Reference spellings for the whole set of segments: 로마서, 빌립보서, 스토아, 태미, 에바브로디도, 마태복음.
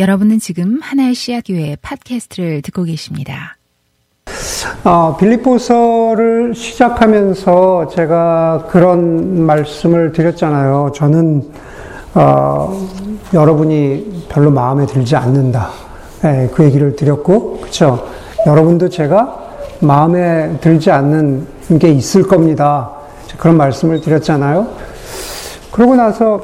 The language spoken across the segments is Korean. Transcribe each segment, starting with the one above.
여러분은 지금 하나의 씨앗교회 팟캐스트를 듣고 계십니다. 빌립보서를 시작하면서 제가 그런 말씀을 드렸잖아요. 저는 여러분이 별로 마음에 들지 않는다. 네, 그 얘기를 드렸고, 그렇죠? 여러분도 제가 마음에 들지 않는 게 있을 겁니다. 그런 말씀을 드렸잖아요. 그러고 나서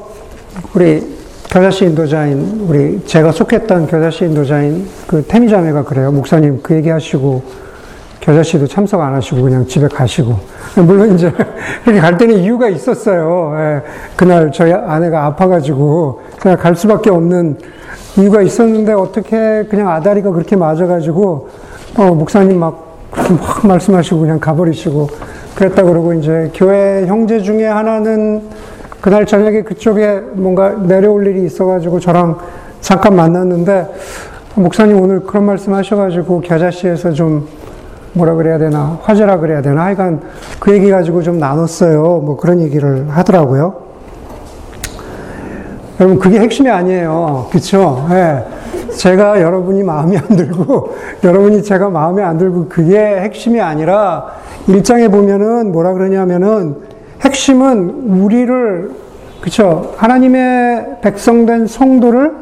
우리 겨자씨 인도자인, 제가 속했던 겨자씨 인도자인 그 태미 자매가 그래요. 목사님 그 얘기하시고 겨자씨도 참석 안 하시고 그냥 집에 가시고. 물론 이제 이렇게 갈 때는 이유가 있었어요. 예, 그날 저희 아내가 아파가지고 그냥 갈 수밖에 없는 이유가 있었는데 어떻게 그냥 아다리가 그렇게 맞아가지고 목사님 막 말씀하시고 그냥 가버리시고 그랬다 그러고, 이제 교회 형제 중에 하나는 그날 저녁에 그쪽에 뭔가 내려올 일이 있어가지고 저랑 잠깐 만났는데, 목사님 오늘 그런 말씀 하셔가지고 겨자씨에서 좀 뭐라 그래야 되나, 화제라 그래야 되나, 하여간 그 얘기 가지고 좀 나눴어요. 뭐 그런 얘기를 하더라고요. 여러분, 그게 핵심이 아니에요. 그쵸? 예. 제가 여러분이 마음에 안 들고, 여러분이 제가 마음에 안 들고, 그게 핵심이 아니라, 1장에 보면은 뭐라 그러냐면은, 핵심은 우리를, 그쵸? 하나님의 백성된 성도를,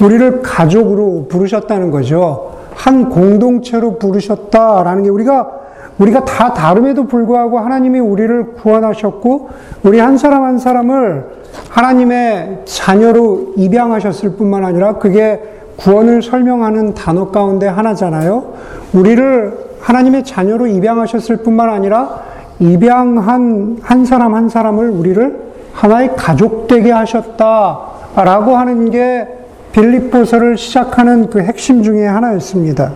우리를 가족으로 부르셨다는 거죠. 한 공동체로 부르셨다라는 게, 우리가 다 다름에도 불구하고 하나님이 우리를 구원하셨고, 우리 한 사람 한 사람을 하나님의 자녀로 입양하셨을 뿐만 아니라, 그게 구원을 설명하는 단어 가운데 하나잖아요. 우리를 하나님의 자녀로 입양하셨을 뿐만 아니라, 입양한 한 사람 한 사람을 우리를 하나의 가족 되게 하셨다라고 하는 게 빌립보서를 시작하는 그 핵심 중에 하나였습니다.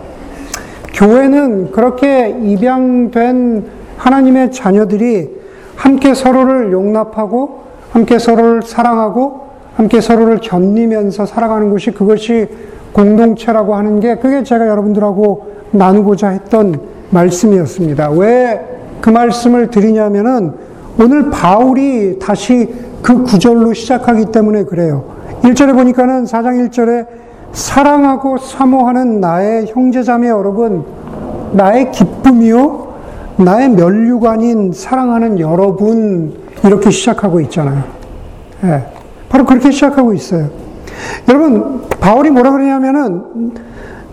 교회는 그렇게 입양된 하나님의 자녀들이 함께 서로를 용납하고, 함께 서로를 사랑하고, 함께 서로를 견리면서 살아가는 곳이, 그것이 공동체라고 하는 게, 그게 제가 여러분들하고 나누고자 했던 말씀이었습니다. 왜 그 말씀을 드리냐면은, 오늘 바울이 다시 그 구절로 시작하기 때문에 그래요. 1절에 보니까는 4장 1절에 사랑하고 사모하는 나의 형제자매 여러분, 나의 기쁨이요 나의 면류관인 사랑하는 여러분, 이렇게 시작하고 있잖아요. 예, 바로 그렇게 시작하고 있어요. 여러분, 바울이 뭐라 그러냐면은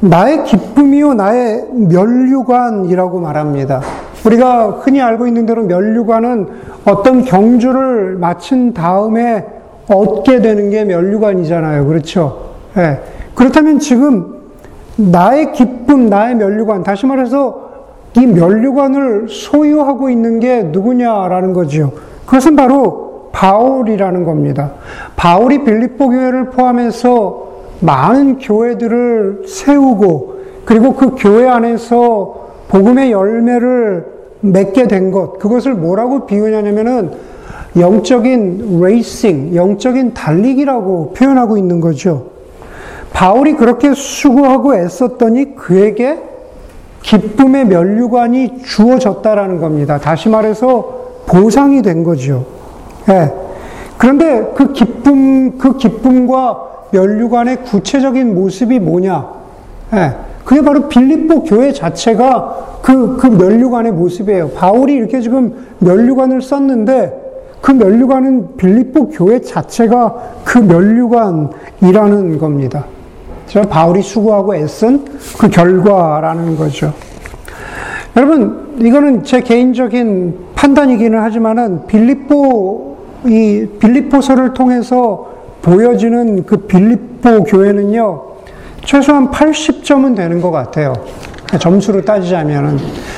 나의 기쁨이요 나의 면류관이라고 말합니다. 우리가 흔히 알고 있는 대로 면류관은 어떤 경주를 마친 다음에 얻게 되는 게 면류관이잖아요. 그렇죠? 예. 그렇다면 지금 나의 기쁨, 나의 면류관, 다시 말해서 이 면류관을 소유하고 있는 게 누구냐라는 거죠. 그것은 바로 바울이라는 겁니다. 바울이 빌립보 교회를 포함해서 많은 교회들을 세우고, 그리고 그 교회 안에서 복음의 열매를 맺게 된 것, 그것을 뭐라고 비유냐면은 영적인 레이싱, 영적인 달리기라고 표현하고 있는 거죠. 바울이 그렇게 수고하고 애썼더니 그에게 기쁨의 면류관이 주어졌다라는 겁니다. 다시 말해서 보상이 된 거죠. 예. 그런데 그 기쁨과 면류관의 구체적인 모습이 뭐냐? 예. 그게 바로 빌립보 교회 자체가 그 면류관의 모습이에요. 바울이 이렇게 지금 면류관을 썼는데, 그 면류관은 빌립보 교회 자체가 그 면류관이라는 겁니다. 바울이 수고하고 애쓴 그 결과라는 거죠. 여러분, 이거는 제 개인적인 판단이기는 하지만은, 빌립보서를 통해서 보여지는 그 빌립보 교회는요, 최소한 80점은 되는 것 같아요. 점수로 따지자면은.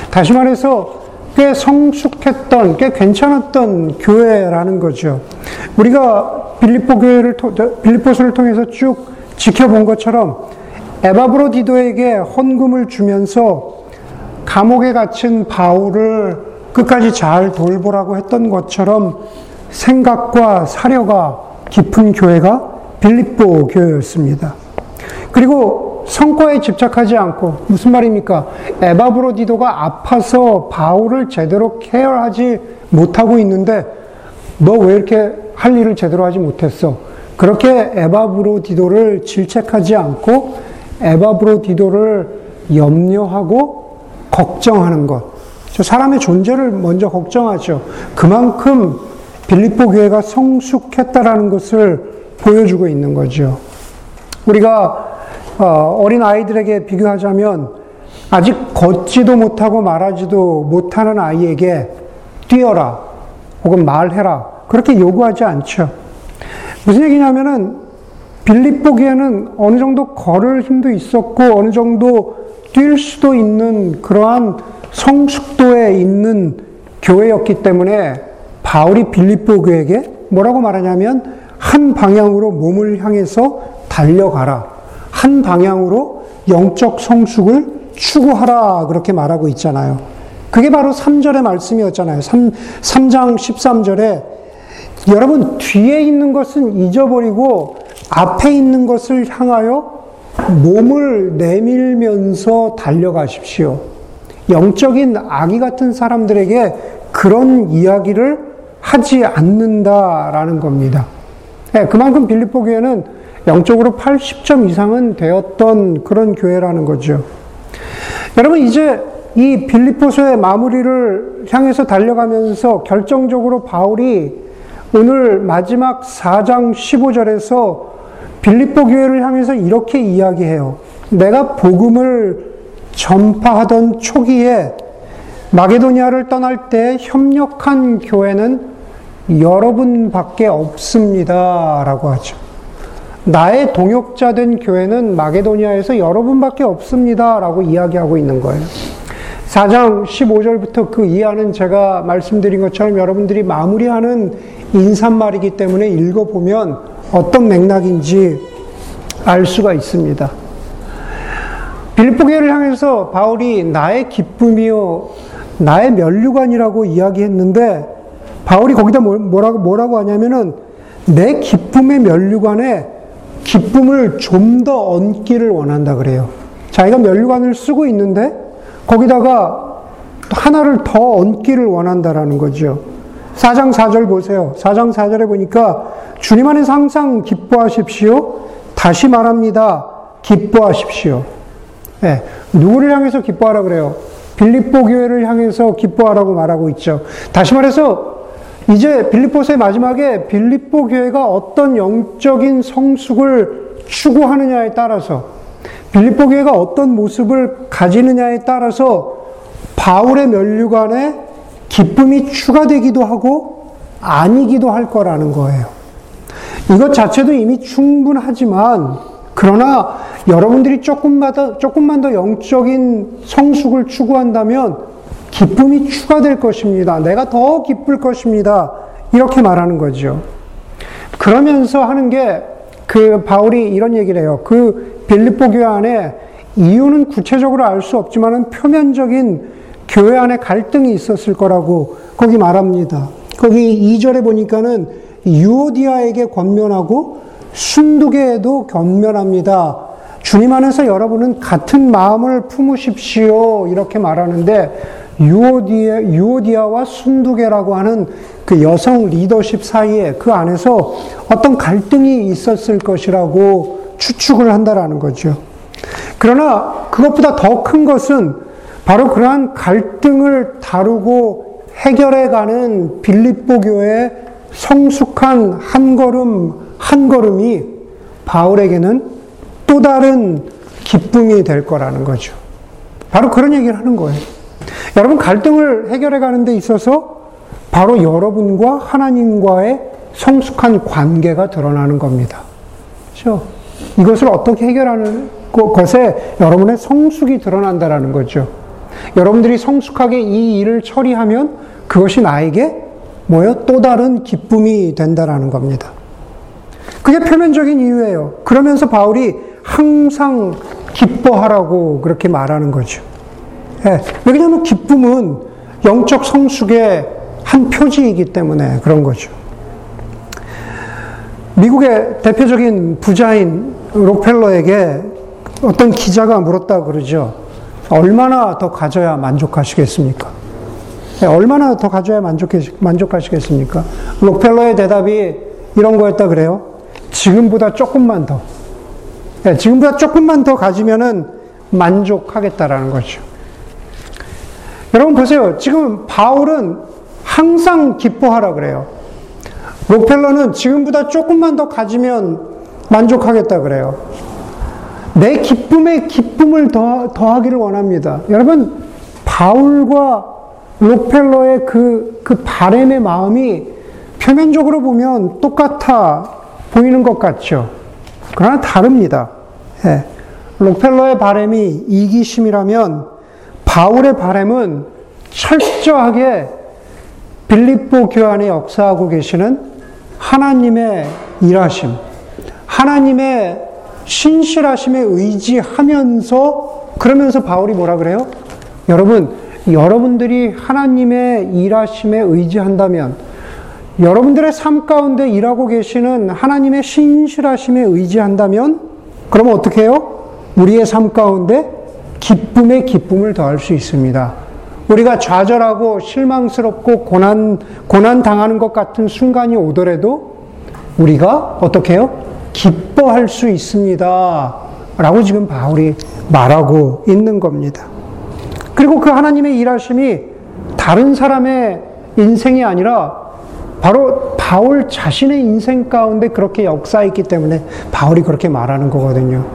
다시 말해서, 꽤 성숙했던, 꽤 괜찮았던 교회라는 거죠. 우리가 빌립보서를 통해서 쭉 지켜본 것처럼, 에바브로디도에게 헌금을 주면서 감옥에 갇힌 바울을 끝까지 잘 돌보라고 했던 것처럼 생각과 사려가 깊은 교회가 빌립보 교회였습니다. 그리고 성과에 집착하지 않고, 무슨 말입니까? 에바브로디도가 아파서 바울을 제대로 케어하지 못하고 있는데, 너 왜 이렇게 할 일을 제대로 하지 못했어? 그렇게 에바브로디도를 질책하지 않고 에바브로디도를 염려하고 걱정하는 것. 사람의 존재를 먼저 걱정하죠. 그만큼 빌립보 교회가 성숙했다라는 것을 보여주고 있는 거죠. 우리가 어린 아이들에게 비교하자면 아직 걷지도 못하고 말하지도 못하는 아이에게 뛰어라 혹은 말해라 그렇게 요구하지 않죠. 무슨 얘기냐면은 빌립보 교회는 어느 정도 걸을 힘도 있었고 어느 정도 뛸 수도 있는 그러한 성숙도에 있는 교회였기 때문에 바울이 빌립보 교회에게 뭐라고 말하냐면 한 방향으로 몸을 향해서 달려가라. 한 방향으로 영적 성숙을 추구하라. 그렇게 말하고 있잖아요. 그게 바로 3절의 말씀이었잖아요. 3장 13절에 여러분 뒤에 있는 것은 잊어버리고 앞에 있는 것을 향하여 몸을 내밀면서 달려가십시오. 영적인 아기 같은 사람들에게 그런 이야기를 하지 않는다라는 겁니다. 그만큼 빌립보 교회는 영적으로 80점 이상은 되었던 그런 교회라는 거죠. 여러분 이제 이 빌립보서의 마무리를 향해서 달려가면서 결정적으로 바울이 오늘 마지막 4장 15절에서 빌립보 교회를 향해서 이렇게 이야기해요. 내가 복음을 전파하던 초기에 마게도니아를 떠날 때 협력한 교회는 여러분밖에 없습니다. 라고 하죠. 나의 동역자 된 교회는 마게도니아에서 여러분밖에 없습니다. 라고 이야기하고 있는 거예요. 4장 15절부터 그 이하는 제가 말씀드린 것처럼 여러분들이 마무리하는 인사말이기 때문에 읽어보면 어떤 맥락인지 알 수가 있습니다. 빌립보 교회를 향해서 바울이 나의 기쁨이요, 나의 면류관이라고 이야기했는데 바울이 거기다 뭐라고 하냐면은 내 기쁨의 면류관에 기쁨을 좀 더 얹기를 원한다 그래요. 자기가 면류관을 쓰고 있는데 거기다가 하나를 더 얹기를 원한다라는 거죠. 4장 4절 보세요. 4장 4절에 보니까 주님 안에서 항상 기뻐하십시오. 다시 말합니다. 기뻐하십시오. 네, 누구를 향해서 기뻐하라 그래요? 빌립보 교회를 향해서 기뻐하라고 말하고 있죠. 다시 말해서 이제 빌립보서의 마지막에 빌립보 교회가 어떤 영적인 성숙을 추구하느냐에 따라서 빌립보 교회가 어떤 모습을 가지느냐에 따라서 바울의 면류관에 기쁨이 추가되기도 하고 아니기도 할 거라는 거예요. 이것 자체도 이미 충분하지만 그러나 여러분들이 조금만 더 영적인 성숙을 추구한다면 기쁨이 추가될 것입니다. 내가 더 기쁠 것입니다. 이렇게 말하는 거죠. 그러면서 하는 게 그 바울이 이런 얘기를 해요. 그 빌립보 교회 안에 이유는 구체적으로 알 수 없지만은 표면적인 교회 안에 갈등이 있었을 거라고 거기 말합니다. 거기 2절에 보니까는 유오디아에게 권면하고 순두개에도 권면합니다. 주님 안에서 여러분은 같은 마음을 품으십시오. 이렇게 말하는데 유오디아와 순두개라고 하는 그 여성 리더십 사이에 그 안에서 어떤 갈등이 있었을 것이라고 추측을 한다라는 거죠. 그러나 그것보다 더 큰 것은 바로 그러한 갈등을 다루고 해결해가는 빌립보 교회의 성숙한 한 걸음 한 걸음이 바울에게는 또 다른 기쁨이 될 거라는 거죠. 바로 그런 얘기를 하는 거예요. 여러분 갈등을 해결해 가는 데 있어서 바로 여러분과 하나님과의 성숙한 관계가 드러나는 겁니다. 그렇죠? 이것을 어떻게 해결하는 것에 여러분의 성숙이 드러난다라는 거죠. 여러분들이 성숙하게 이 일을 처리하면 그것이 나에게 뭐예요? 또 다른 기쁨이 된다라는 겁니다. 그게 표면적인 이유예요. 그러면서 바울이 항상 기뻐하라고 그렇게 말하는 거죠. 예, 왜냐하면 기쁨은 영적 성숙의 한 표지이기 때문에 그런 거죠. 미국의 대표적인 부자인 록펠러에게 어떤 기자가 물었다 그러죠. 얼마나 더 가져야 만족하시겠습니까? 예, 얼마나 더 가져야 만족하시겠습니까? 록펠러의 대답이 이런 거였다 그래요. 지금보다 조금만 더, 지금보다 조금만 더 가지면은 만족하겠다라는 거죠. 여러분 보세요. 지금 바울은 항상 기뻐하라 그래요. 록펠러는 지금보다 조금만 더 가지면 만족하겠다 그래요. 내 기쁨에 기쁨을 더하기를 원합니다. 여러분, 바울과 록펠러의 그 바램의 마음이 표면적으로 보면 똑같아 보이는 것 같죠. 그러나 다릅니다. 예. 록펠러의 바램이 이기심이라면 바울의 바램은 철저하게 빌립보 교회 안에 역사하고 계시는 하나님의 일하심, 하나님의 신실하심에 의지하면서, 그러면서 바울이 뭐라 그래요? 여러분, 여러분들이 하나님의 일하심에 의지한다면, 여러분들의 삶 가운데 일하고 계시는 하나님의 신실하심에 의지한다면, 그러면 어떻게 해요? 우리의 삶 가운데 기쁨에 기쁨을 더할 수 있습니다. 우리가 좌절하고 실망스럽고 고난 당하는 것 같은 순간이 오더라도 우리가 어떻게 해요? 기뻐할 수 있습니다. 라고 지금 바울이 말하고 있는 겁니다. 그리고 그 하나님의 일하심이 다른 사람의 인생이 아니라 바로 바울 자신의 인생 가운데 그렇게 역사했기 때문에 바울이 그렇게 말하는 거거든요.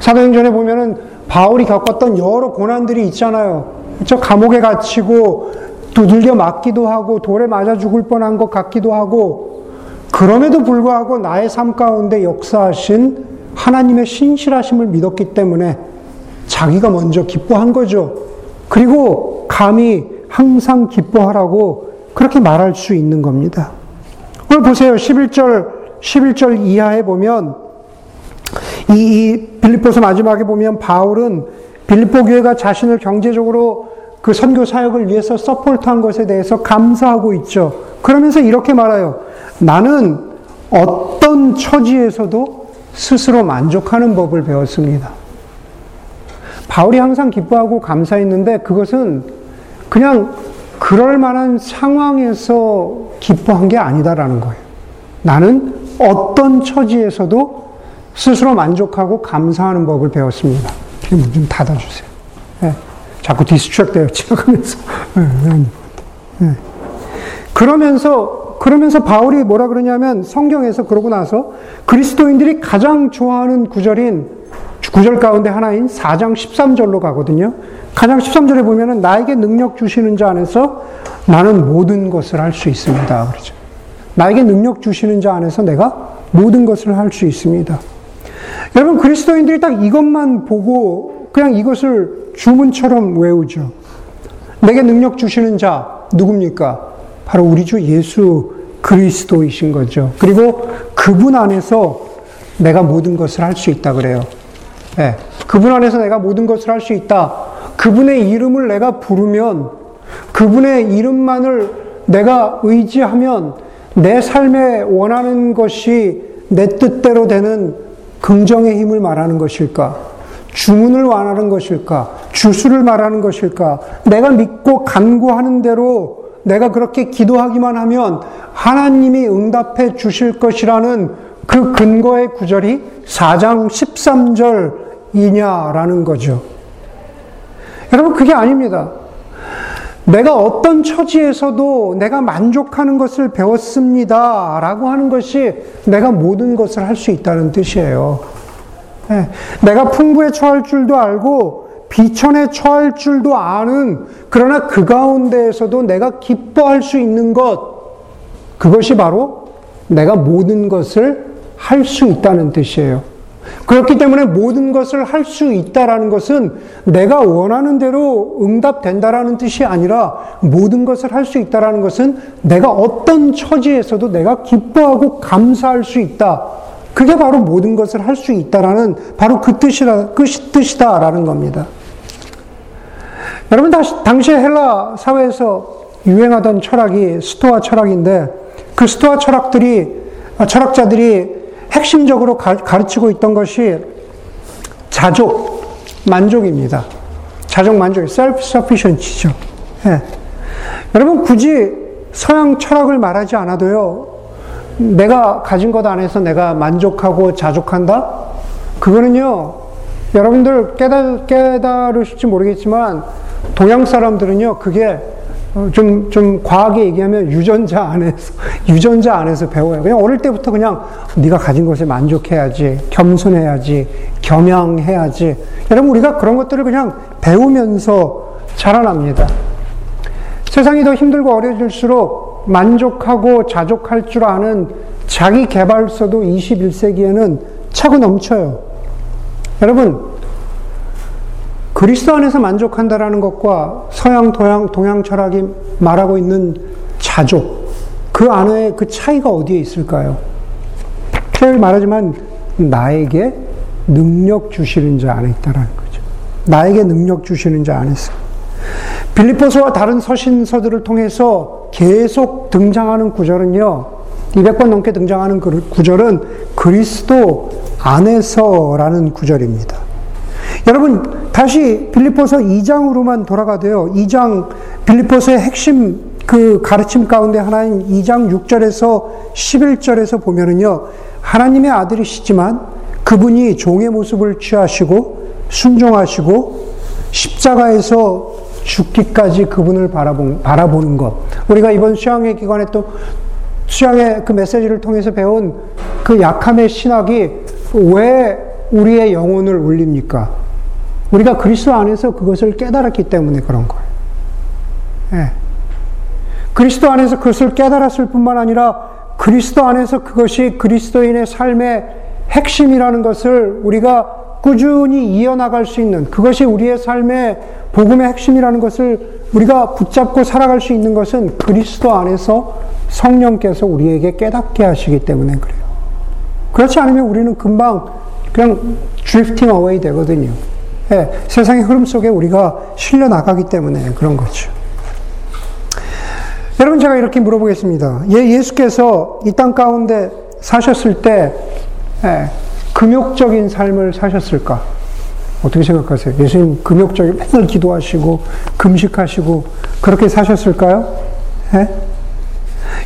사도행전에 보면은 바울이 겪었던 여러 고난들이 있잖아요. 저 감옥에 갇히고 두들겨 맞기도 하고 돌에 맞아 죽을 뻔한 것 같기도 하고, 그럼에도 불구하고 나의 삶 가운데 역사하신 하나님의 신실하심을 믿었기 때문에 자기가 먼저 기뻐한 거죠. 그리고 감히 항상 기뻐하라고 그렇게 말할 수 있는 겁니다. 오늘 보세요. 11절 이하에 보면 이 빌립보서 마지막에 보면 바울은 빌립보 교회가 자신을 경제적으로 그 선교 사역을 위해서 서포트한 것에 대해서 감사하고 있죠. 그러면서 이렇게 말해요. 나는 어떤 처지에서도 스스로 만족하는 법을 배웠습니다. 바울이 항상 기뻐하고 감사했는데 그것은 그냥 그럴 만한 상황에서 기뻐한 게 아니다라는 거예요. 나는 어떤 처지에서도 스스로 만족하고 감사하는 법을 배웠습니다. 문 좀 닫아주세요. 네. 자꾸 디스트랙돼요. 지나가면서. 네. 그러면서 바울이 뭐라 그러냐면, 성경에서 그러고 나서 그리스도인들이 가장 좋아하는 구절 가운데 하나인 4장 13절로 가거든요. 가장 13절에 보면은 나에게 능력 주시는 자 안에서 나는 모든 것을 할 수 있습니다. 그렇죠. 나에게 능력 주시는 자 안에서 내가 모든 것을 할 수 있습니다. 여러분, 그리스도인들이 딱 이것만 보고 그냥 이것을 주문처럼 외우죠. 내게 능력 주시는 자 누굽니까? 바로 우리 주 예수 그리스도이신 거죠. 그리고 그분 안에서 내가 모든 것을 할 수 있다 그래요. 예, 그분 안에서 내가 모든 것을 할 수 있다. 그분의 이름을 내가 부르면, 그분의 이름만을 내가 의지하면 내 삶에 원하는 것이 내 뜻대로 되는 긍정의 힘을 말하는 것일까? 주문을 원하는 것일까? 주수를 말하는 것일까? 내가 믿고 간구하는 대로 내가 그렇게 기도하기만 하면 하나님이 응답해 주실 것이라는 그 근거의 구절이 4장 13절이냐라는 거죠. 여러분, 그게 아닙니다. 내가 어떤 처지에서도 내가 만족하는 것을 배웠습니다. 라고 하는 것이 내가 모든 것을 할 수 있다는 뜻이에요. 내가 풍부에 처할 줄도 알고 비천에 처할 줄도 아는, 그러나 그 가운데에서도 내가 기뻐할 수 있는 것, 그것이 바로 내가 모든 것을 할 수 있다는 뜻이에요. 그렇기 때문에 모든 것을 할 수 있다라는 것은 내가 원하는 대로 응답된다라는 뜻이 아니라, 모든 것을 할 수 있다라는 것은 내가 어떤 처지에서도 내가 기뻐하고 감사할 수 있다. 그게 바로 모든 것을 할 수 있다라는 바로 그 뜻이다라는 겁니다. 여러분, 당시 헬라 사회에서 유행하던 철학이 스토아 철학인데, 그 스토아 철학자들이 핵심적으로 가르치고 있던 것이 만족입니다. self-sufficiency죠. 예. 여러분, 굳이 서양 철학을 말하지 않아도요, 내가 가진 것 안에서 내가 만족하고 자족한다? 그거는요, 여러분들 깨달으실지 모르겠지만, 동양 사람들은요, 그게 좀 과하게 얘기하면 유전자 안에서 배워요. 그냥 어릴 때부터 그냥 네가 가진 것에 만족해야지, 겸손해야지, 겸양해야지. 여러분, 우리가 그런 것들을 그냥 배우면서 자라납니다. 세상이 더 힘들고 어려질수록 만족하고 자족할 줄 아는 자기 개발서도 21세기에는 차고 넘쳐요. 여러분, 그리스도 안에서 만족한다라는 것과 서양, 동양 철학이 말하고 있는 자족, 그 안에 그 차이가 어디에 있을까요? 늘 말하지만 나에게 능력 주시는 자 안에 있다라는 거죠. 나에게 능력 주시는 자 안에서. 빌립보서와 다른 서신서들을 통해서 계속 등장하는 구절은요, 200번 넘게 등장하는 그 구절은 그리스도 안에서라는 구절입니다. 여러분, 다시 빌립보서 2장으로만 돌아가도요, 2장, 빌립보서의 핵심 그 가르침 가운데 하나인 2장 6절에서 11절에서 보면은요, 하나님의 아들이시지만 그분이 종의 모습을 취하시고 순종하시고 십자가에서 죽기까지 그분을 바라보는 것. 우리가 이번 수양회 기간에 또 수양회 그 메시지를 통해서 배운 그 약함의 신학이 왜 우리의 영혼을 울립니까? 우리가 그리스도 안에서 그것을 깨달았기 때문에 그런 거예요. 예. 그리스도 안에서 그것을 깨달았을 뿐만 아니라 그리스도 안에서 그것이 그리스도인의 삶의 핵심이라는 것을 우리가 꾸준히 이어나갈 수 있는, 그것이 우리의 삶의 복음의 핵심이라는 것을 우리가 붙잡고 살아갈 수 있는 것은 그리스도 안에서 성령께서 우리에게 깨닫게 하시기 때문에 그래요. 그렇지 않으면 우리는 금방 그냥 드리프팅 어웨이 되거든요. 예, 세상의 흐름 속에 우리가 실려 나가기 때문에 그런 거죠. 여러분, 제가 이렇게 물어보겠습니다. 예수께서 이 땅 가운데 사셨을 때, 예, 금욕적인 삶을 사셨을까? 어떻게 생각하세요? 예수님 금욕적인, 맨날 기도하시고 금식하시고 그렇게 사셨을까요? 예?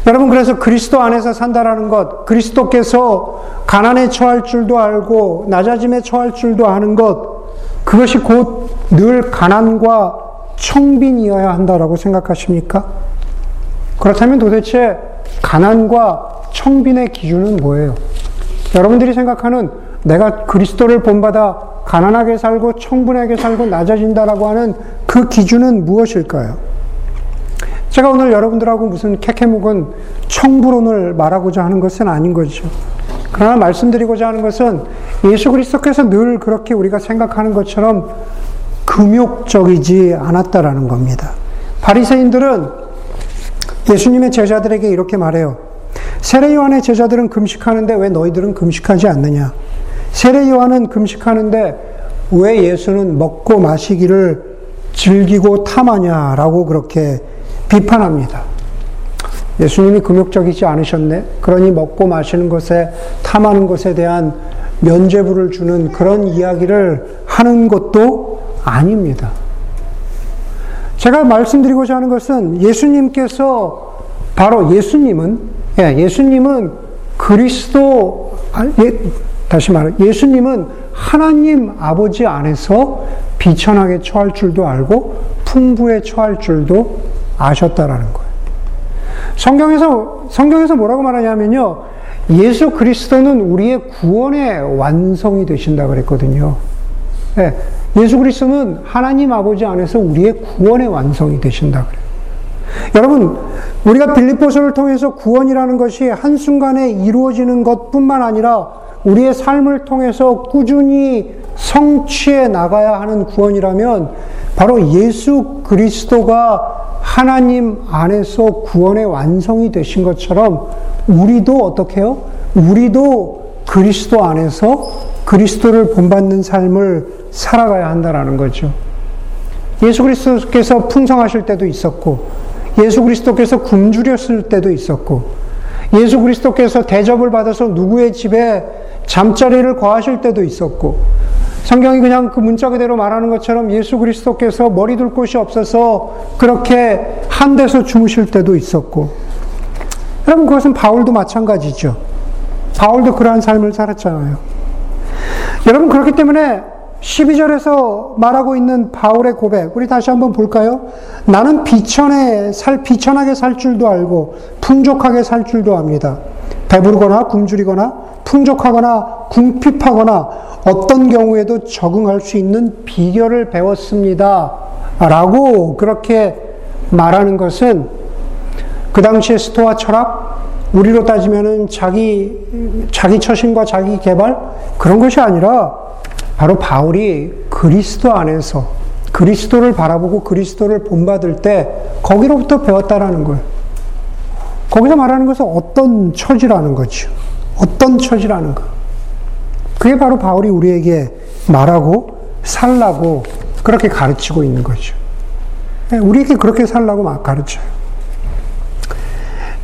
여러분, 그래서 그리스도 안에서 산다라는 것, 그리스도께서 가난에 처할 줄도 알고 낮아짐에 처할 줄도 아는 것, 그것이 곧 늘 가난과 청빈이어야 한다라고 생각하십니까? 그렇다면 도대체 가난과 청빈의 기준은 뭐예요? 여러분들이 생각하는 내가 그리스도를 본받아 가난하게 살고 청분하게 살고 낮아진다라고 하는 그 기준은 무엇일까요? 제가 오늘 여러분들하고 무슨 캐캐묵은 청부론을 말하고자 하는 것은 아닌 거죠. 그러나 말씀드리고자 하는 것은 예수 그리스도께서 늘 그렇게 우리가 생각하는 것처럼 금욕적이지 않았다라는 겁니다. 바리새인들은 예수님의 제자들에게 이렇게 말해요. 세례요한의 제자들은 금식하는데 왜 너희들은 금식하지 않느냐? 세례요한은 금식하는데 왜 예수는 먹고 마시기를 즐기고 탐하냐라고 그렇게 비판합니다. 예수님이 금욕적이지 않으셨네. 그러니 먹고 마시는 것에, 탐하는 것에 대한 면죄부를 주는 그런 이야기를 하는 것도 아닙니다. 제가 말씀드리고자 하는 것은 예수님께서, 바로 예수님은 그리스도, 예수님은 하나님 아버지 안에서 비천하게 처할 줄도 알고 풍부에 처할 줄도 아셨다라는 거예요. 성경에서 뭐라고 말하냐면요, 예수 그리스도는 우리의 구원의 완성이 되신다 그랬거든요. 예, 예수 그리스도는 하나님 아버지 안에서 우리의 구원의 완성이 되신다 그래요. 여러분, 우리가 빌립보서를 통해서 구원이라는 것이 한순간에 이루어지는 것뿐만 아니라 우리의 삶을 통해서 꾸준히 성취해 나가야 하는 구원이라면 바로 예수 그리스도가 하나님 안에서 구원의 완성이 되신 것처럼 우리도 어떻게 해요? 우리도 그리스도 안에서 그리스도를 본받는 삶을 살아가야 한다라는 거죠. 예수 그리스도께서 풍성하실 때도 있었고, 예수 그리스도께서 굶주렸을 때도 있었고, 예수 그리스도께서 대접을 받아서 누구의 집에 잠자리를 거하실 때도 있었고, 성경이 그냥 그 문자 그대로 말하는 것처럼 예수 그리스도께서 머리 둘 곳이 없어서 그렇게 한 데서 주무실 때도 있었고, 여러분, 그것은 바울도 마찬가지죠. 바울도 그러한 삶을 살았잖아요. 여러분, 그렇기 때문에 12절에서 말하고 있는 바울의 고백, 우리 다시 한번 볼까요? 나는 비천하게 살 줄도 알고 풍족하게 살 줄도 압니다. 배부르거나 굶주리거나 풍족하거나 궁핍하거나 어떤 경우에도 적응할 수 있는 비결을 배웠습니다. 라고 그렇게 말하는 것은 그 당시의 스토아 철학, 우리로 따지면은 자기 처신과 자기 개발, 그런 것이 아니라 바로 바울이 그리스도 안에서 그리스도를 바라보고 그리스도를 본받을 때 거기로부터 배웠다라는 거예요. 거기서 말하는 것은 어떤 처지라는 거죠. 어떤 처지라는 거. 그게 바로 바울이 우리에게 말하고 살라고 그렇게 가르치고 있는 거죠. 우리에게 그렇게 살라고 막 가르쳐요.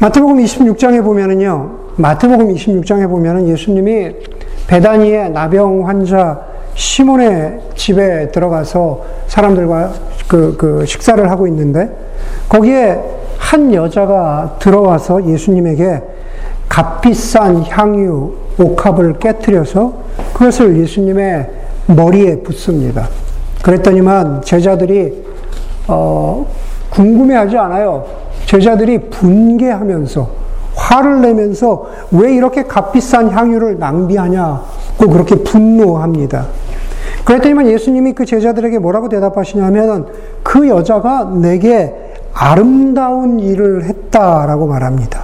마태복음 26장에 보면은 예수님이 베다니의 나병 환자 시몬의 집에 들어가서 사람들과 식사를 하고 있는데, 거기에 한 여자가 들어와서 예수님에게 값비싼 향유 옥합을 깨트려서 그것을 예수님의 머리에 붓습니다. 그랬더니만 제자들이 궁금해하지 않아요. 제자들이 분개하면서 화를 내면서 왜 이렇게 값비싼 향유를 낭비하냐고 그렇게 분노합니다. 그랬더니만 예수님이 그 제자들에게 뭐라고 대답하시냐면, 그 여자가 내게 아름다운 일을 했다라고 말합니다.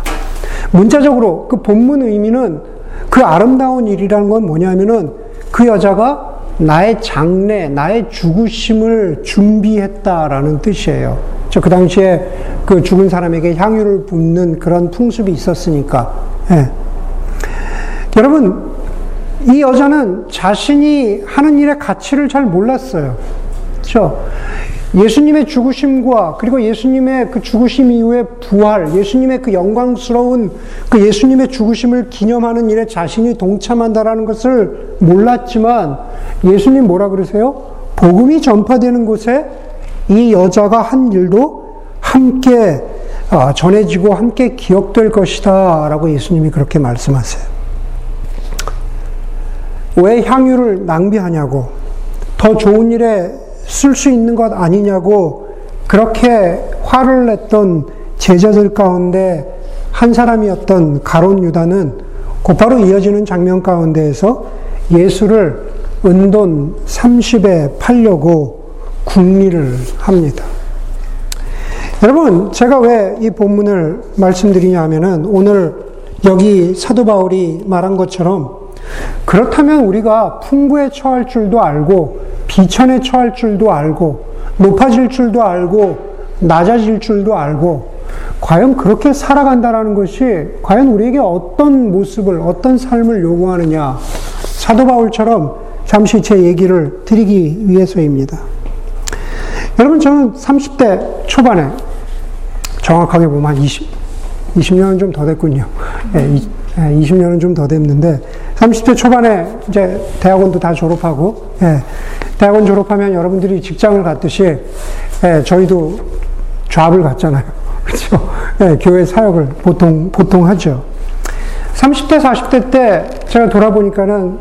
문자적으로 그 본문 의미는, 그 아름다운 일이라는 건 뭐냐면은 그 여자가 나의 장래, 나의 죽으심을 준비했다라는 뜻이에요. 그 당시에 그 죽은 사람에게 향유를 붓는 그런 풍습이 있었으니까. 예. 여러분, 이 여자는 자신이 하는 일의 가치를 잘 몰랐어요. 그렇죠? 예수님의 죽으심과 그리고 예수님의 그 죽으심 이후의 부활, 예수님의 그 영광스러운 그 예수님의 죽으심을 기념하는 일에 자신이 동참한다라는 것을 몰랐지만, 예수님 뭐라 그러세요? 복음이 전파되는 곳에 이 여자가 한 일도 함께 전해지고 함께 기억될 것이다 라고 예수님이 그렇게 말씀하세요. 왜 향유를 낭비하냐고, 더 좋은 일에 쓸 수 있는 것 아니냐고 그렇게 화를 냈던 제자들 가운데 한 사람이었던 가룟 유다는 곧바로 이어지는 장면 가운데에서 예수를 은돈 30에 팔려고 궁리를 합니다. 여러분, 제가 왜 이 본문을 말씀드리냐 하면은, 오늘 여기 사도 바울이 말한 것처럼 그렇다면 우리가 풍부에 처할 줄도 알고 비천에 처할 줄도 알고 높아질 줄도 알고 낮아질 줄도 알고, 과연 그렇게 살아간다라는 것이 과연 우리에게 어떤 모습을, 어떤 삶을 요구하느냐, 사도 바울처럼 잠시 제 얘기를 드리기 위해서입니다. 여러분, 저는 30대 초반에, 정확하게 보면 한 20년은 좀 더 됐군요. 20년은 좀 더 됐는데, 30대 초반에 이제 대학원도 다 졸업하고, 대학원 졸업하면 여러분들이 직장을 갔듯이, 저희도 좌업을 갔잖아요. 그렇죠? 교회 사역을 보통 하죠. 30대, 40대 때 제가 돌아보니까는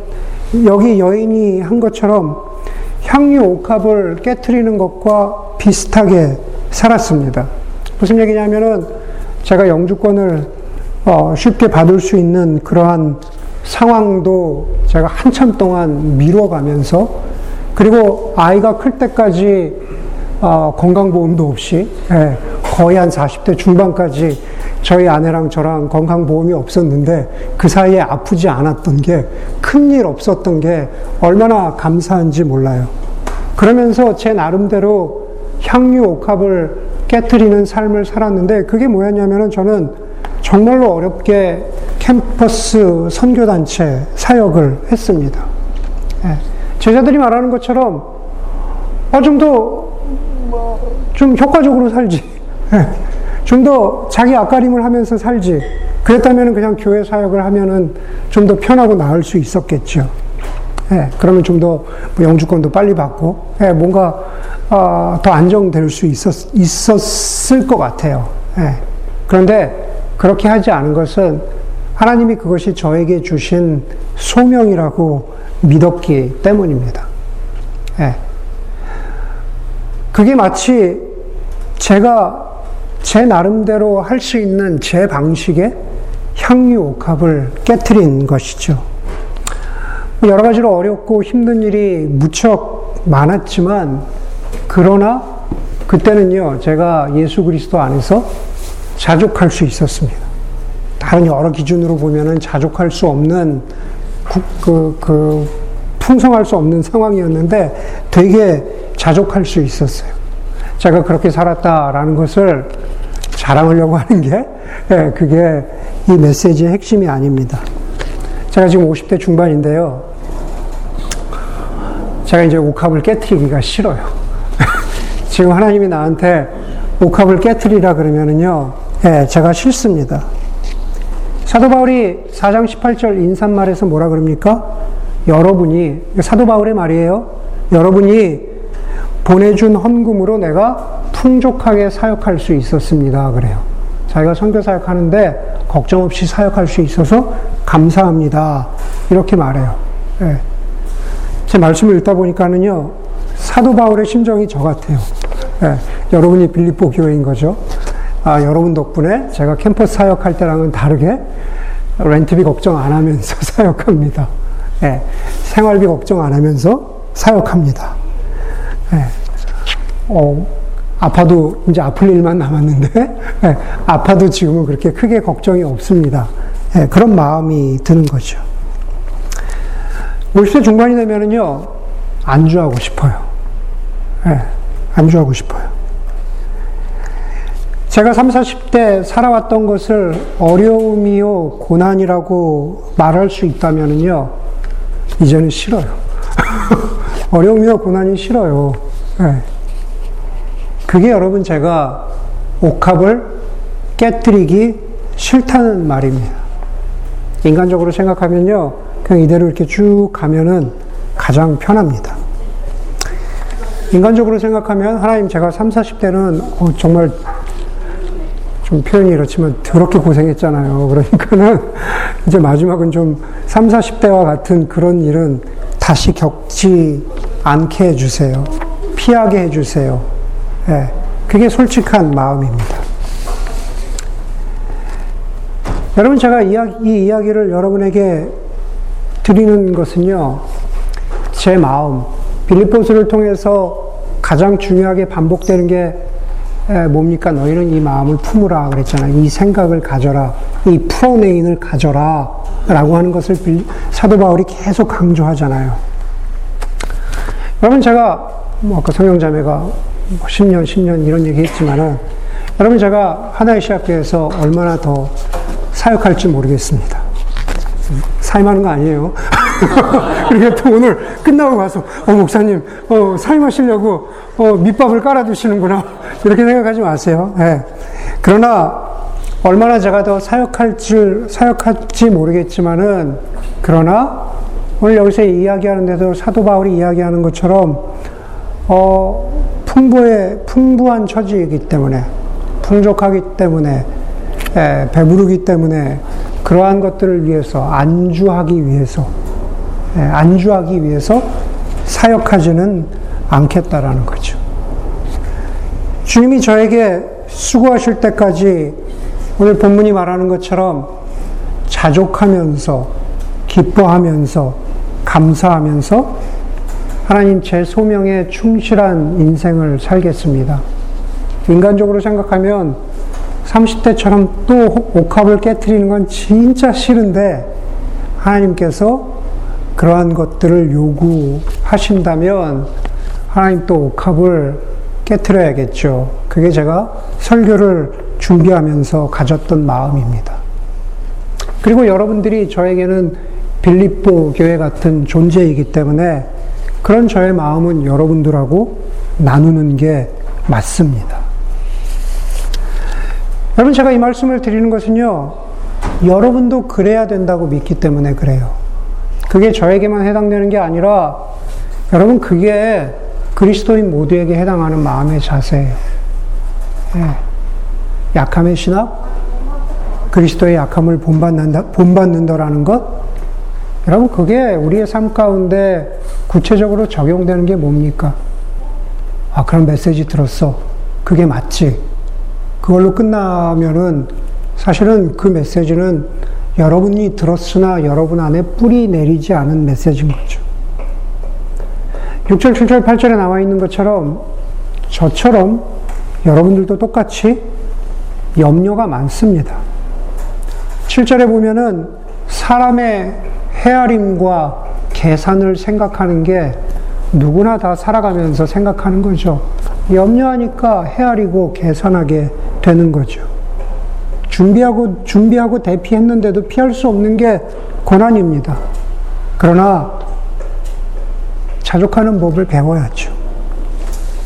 여기 여인이 한 것처럼 향유 옥합을 깨트리는 것과 비슷하게 살았습니다. 무슨 얘기냐면은, 제가 영주권을 쉽게 받을 수 있는 그러한 상황도 제가 한참 동안 미뤄가면서, 그리고 아이가 클 때까지 건강보험도 없이, 거의 한 40대 중반까지 저희 아내랑 저랑 건강보험이 없었는데, 그 사이에 아프지 않았던 게, 큰일 없었던 게 얼마나 감사한지 몰라요. 그러면서 제 나름대로 향유 옥합을 깨트리는 삶을 살았는데, 그게 뭐였냐면은, 저는 정말로 어렵게 캠퍼스 선교단체 사역을 했습니다. 제자들이 말하는 것처럼 좀 효과적으로 살지, 좀 더 자기 앞가림을 하면서 살지, 그랬다면 그냥 교회 사역을 하면은 좀 더 편하고 나을 수 있었겠죠. 그러면 좀 더 영주권도 빨리 받고, 뭔가 더 안정될 수 있었을 것 같아요. 그런데 그렇게 하지 않은 것은 하나님이 그것이 저에게 주신 소명이라고 믿었기 때문입니다. 예. 그게 마치 제가 제 나름대로 할 수 있는 제 방식의 향유 옥합을 깨트린 것이죠. 여러 가지로 어렵고 힘든 일이 무척 많았지만, 그러나 그때는요, 제가 예수 그리스도 안에서 자족할 수 있었습니다. 다른 여러 기준으로 보면은 자족할 수 없는, 풍성할 수 없는 상황이었는데 되게 자족할 수 있었어요. 제가 그렇게 살았다라는 것을 자랑하려고 하는 게, 그게 이 메시지의 핵심이 아닙니다. 제가 지금 50대 중반인데요. 제가 이제 옥합을 깨트리기가 싫어요. 지금 하나님이 나한테 옥합을 깨트리라 그러면은요, 제가 싫습니다. 사도 바울이 4장 18절 인사말에서 뭐라 그럽니까? 여러분이, 사도 바울의 말이에요. 여러분이 보내준 헌금으로 내가 풍족하게 사역할 수 있었습니다. 그래요. 자기가 선교 사역하는데 걱정 없이 사역할 수 있어서 감사합니다. 이렇게 말해요. 예. 제 말씀을 읽다 보니까는요, 사도 바울의 심정이 저 같아요. 예. 여러분이 빌립보 교회인 거죠. 아, 여러분 덕분에 제가 캠퍼스 사역할 때랑은 다르게 렌트비 걱정 안 하면서 사역합니다. 예. 생활비 걱정 안 하면서 사역합니다. 예. 아파도 이제 아플 일만 남았는데, 예. 아파도 지금은 그렇게 크게 걱정이 없습니다. 예. 그런 마음이 드는 거죠. 50세 중반이 되면은요, 안주하고 싶어요. 예. 안주하고 싶어요. 제가 30, 40대 살아왔던 것을 어려움이요, 고난이라고 말할 수 있다면은요, 이제는 싫어요. 어려움이요, 고난이 싫어요. 예. 그게 여러분, 제가 옥합을 깨뜨리기 싫다는 말입니다. 인간적으로 생각하면요, 그냥 이대로 이렇게 쭉 가면은 가장 편합니다. 인간적으로 생각하면, 하나님, 제가 30, 40대는 정말 좀 표현이 이렇지만 더럽게 고생했잖아요. 그러니까는 이제 마지막은 좀 30, 40대와 같은 그런 일은 다시 겪지 않게 해주세요. 피하게 해주세요. 예, 그게 솔직한 마음입니다. 여러분, 제가 이 이야기를 여러분에게 드리는 것은요, 제 마음, 빌립보서를 통해서 가장 중요하게 반복되는 게 뭡니까? 너희는 이 마음을 품으라 그랬잖아요. 이 생각을 가져라. 이 프로네인을 가져라 라고 하는 것을 사도 바울이 계속 강조하잖아요. 여러분, 제가 아까 성령자매가 10년 이런 얘기 했지만은, 여러분, 제가 하나의 시학교에서 얼마나 더 사역할지 모르겠습니다. 사임하는 거 아니에요. 그리고 또 오늘 끝나고 가서 목사님 사임하시려고 밑밥을 깔아두시는구나 이렇게 생각하지 마세요. 예. 그러나 얼마나 제가 더 사역할지 모르겠지만은, 그러나 오늘 여기서 이야기하는데도 사도 바울이 이야기하는 것처럼 풍부한 처지이기 때문에, 풍족하기 때문에, 배부르기 때문에, 그러한 것들을 위해서, 안주하기 위해서 사역하지는 않겠다라는 거죠. 주님이 저에게 수고하실 때까지 오늘 본문이 말하는 것처럼 자족하면서, 기뻐하면서, 감사하면서 하나님, 제 소명에 충실한 인생을 살겠습니다. 인간적으로 생각하면 30대처럼 또 옥합을 깨트리는 건 진짜 싫은데, 하나님께서 그러한 것들을 요구하신다면 하나님 또 옥합을 깨트려야겠죠. 그게 제가 설교를 준비하면서 가졌던 마음입니다. 그리고 여러분들이 저에게는 빌립보 교회 같은 존재이기 때문에 그런 저의 마음은 여러분들하고 나누는 게 맞습니다. 여러분, 제가 이 말씀을 드리는 것은요, 여러분도 그래야 된다고 믿기 때문에 그래요. 그게 저에게만 해당되는 게 아니라, 여러분, 그게 그리스도인 모두에게 해당하는 마음의 자세예요. 예. 약함의 신학, 그리스도의 약함을 본받는다라는 것, 여러분 그게 우리의 삶 가운데 구체적으로 적용되는 게 뭡니까? 아, 그런 메시지 들었어. 그게 맞지. 그걸로 끝나면은 사실은 그 메시지는 여러분이 들었으나 여러분 안에 뿌리 내리지 않은 메시지인 거죠. 6절, 7절, 8절에 나와 있는 것처럼 저처럼 여러분들도 똑같이 염려가 많습니다. 7절에 보면은 사람의 헤아림과 계산을 생각하는 게 누구나 다 살아가면서 생각하는 거죠. 염려하니까 헤아리고 계산하게 되는 거죠. 준비하고 대피했는데도 피할 수 없는 게 고난입니다. 그러나 자족하는 법을 배워야죠.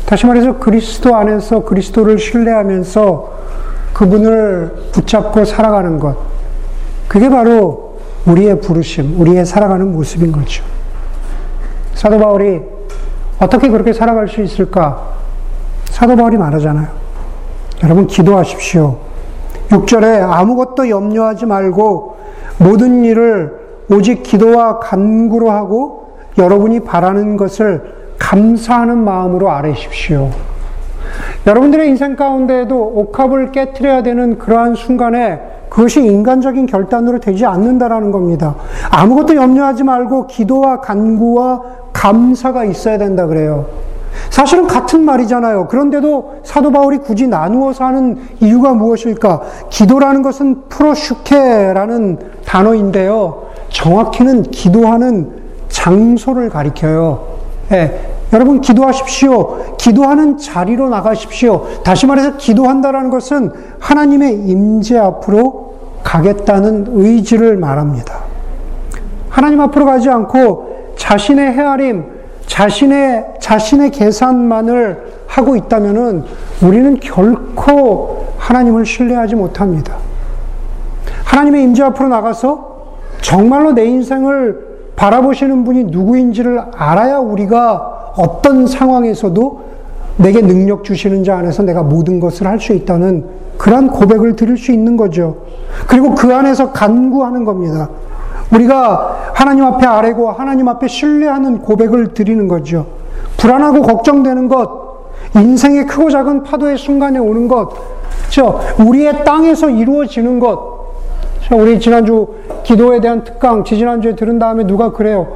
다시 말해서 그리스도 안에서 그리스도를 신뢰하면서 그분을 붙잡고 살아가는 것, 그게 바로 우리의 부르심, 우리의 살아가는 모습인 거죠. 사도 바울이 어떻게 그렇게 살아갈 수 있을까? 사도 바울이 말하잖아요. 여러분 기도하십시오. 6절에 아무것도 염려하지 말고 모든 일을 오직 기도와 간구로 하고 여러분이 바라는 것을 감사하는 마음으로 아뢰십시오. 여러분들의 인생 가운데에도 옥합을 깨트려야 되는 그러한 순간에 그것이 인간적인 결단으로 되지 않는다라는 겁니다. 아무것도 염려하지 말고 기도와 간구와 감사가 있어야 된다 그래요. 사실은 같은 말이잖아요. 그런데도 사도 바울이 굳이 나누어서 하는 이유가 무엇일까? 기도라는 것은 프로슈케라는 단어인데요, 정확히는 기도하는 장소를 가리켜요. 예, 여러분 기도하십시오. 기도하는 자리로 나가십시오. 다시 말해서 기도한다라는 것은 하나님의 임재 앞으로 가겠다는 의지를 말합니다. 하나님 앞으로 가지 않고 자신의 헤아림, 자신의 계산만을 하고 있다면은 우리는 결코 하나님을 신뢰하지 못합니다. 하나님의 임재 앞으로 나가서 정말로 내 인생을 바라보시는 분이 누구인지를 알아야 우리가 어떤 상황에서도 내게 능력 주시는 자 안에서 내가 모든 것을 할 수 있다는 그런 고백을 드릴 수 있는 거죠. 그리고 그 안에서 간구하는 겁니다. 우리가 하나님 앞에 아뢰고 하나님 앞에 신뢰하는 고백을 드리는 거죠. 불안하고 걱정되는 것, 인생의 크고 작은 파도의 순간에 오는 것, 저 우리의 땅에서 이루어지는 것, 우리 지난주 기도에 대한 특강, 지난주에 들은 다음에 누가 그래요.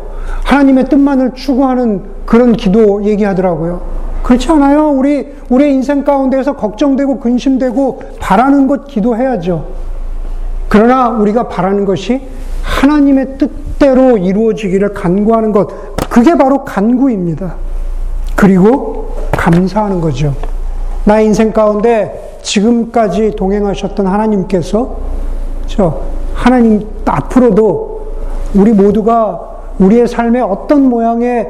하나님의 뜻만을 추구하는 그런 기도 얘기하더라고요. 그렇지 않아요? 우리의 인생 가운데에서 걱정되고 근심되고 바라는 것 기도해야죠. 그러나 우리가 바라는 것이 하나님의 뜻대로 이루어지기를 간구하는 것, 그게 바로 간구입니다. 그리고 감사하는 거죠. 나의 인생 가운데 지금까지 동행하셨던 하나님께서 하나님 앞으로도 우리 모두가 우리의 삶의 어떤 모양의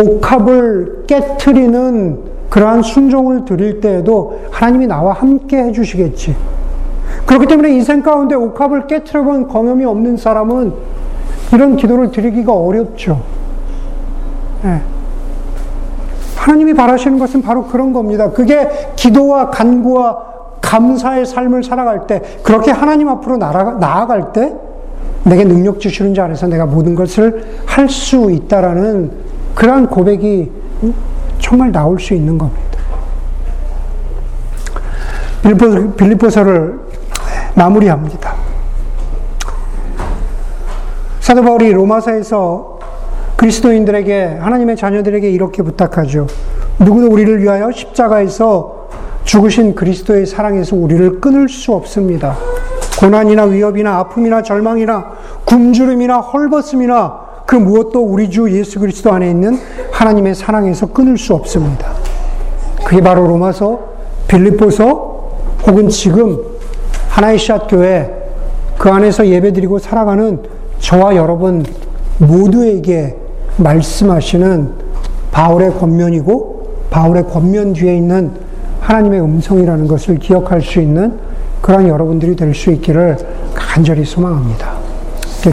옥합을 깨트리는 그러한 순종을 드릴 때에도 하나님이 나와 함께 해주시겠지. 그렇기 때문에 인생 가운데 옥합을 깨트려본 경험이 없는 사람은 이런 기도를 드리기가 어렵죠. 네. 하나님이 바라시는 것은 바로 그런 겁니다. 그게 기도와 간구와 감사의 삶을 살아갈 때, 그렇게 하나님 앞으로 나아갈 때 내게 능력 주시는 자 안에서 내가 모든 것을 할 수 있다라는 그러한 고백이 정말 나올 수 있는 겁니다. 빌립보서를 마무리합니다. 사도 바울이 로마서에서 그리스도인들에게, 하나님의 자녀들에게 이렇게 부탁하죠. 누구도 우리를 위하여 십자가에서 죽으신 그리스도의 사랑에서 우리를 끊을 수 없습니다. 고난이나 위협이나 아픔이나 절망이나 굶주림이나 헐벗음이나 그 무엇도 우리 주 예수 그리스도 안에 있는 하나님의 사랑에서 끊을 수 없습니다. 그게 바로 로마서, 빌립보서, 혹은 지금 하나의 씨앗 교회 그 안에서 예배드리고 살아가는 저와 여러분 모두에게 말씀하시는 바울의 권면이고, 바울의 권면 뒤에 있는 하나님의 음성이라는 것을 기억할 수 있는 그런 여러분들이 될 수 있기를 간절히 소망합니다.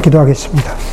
기도하겠습니다.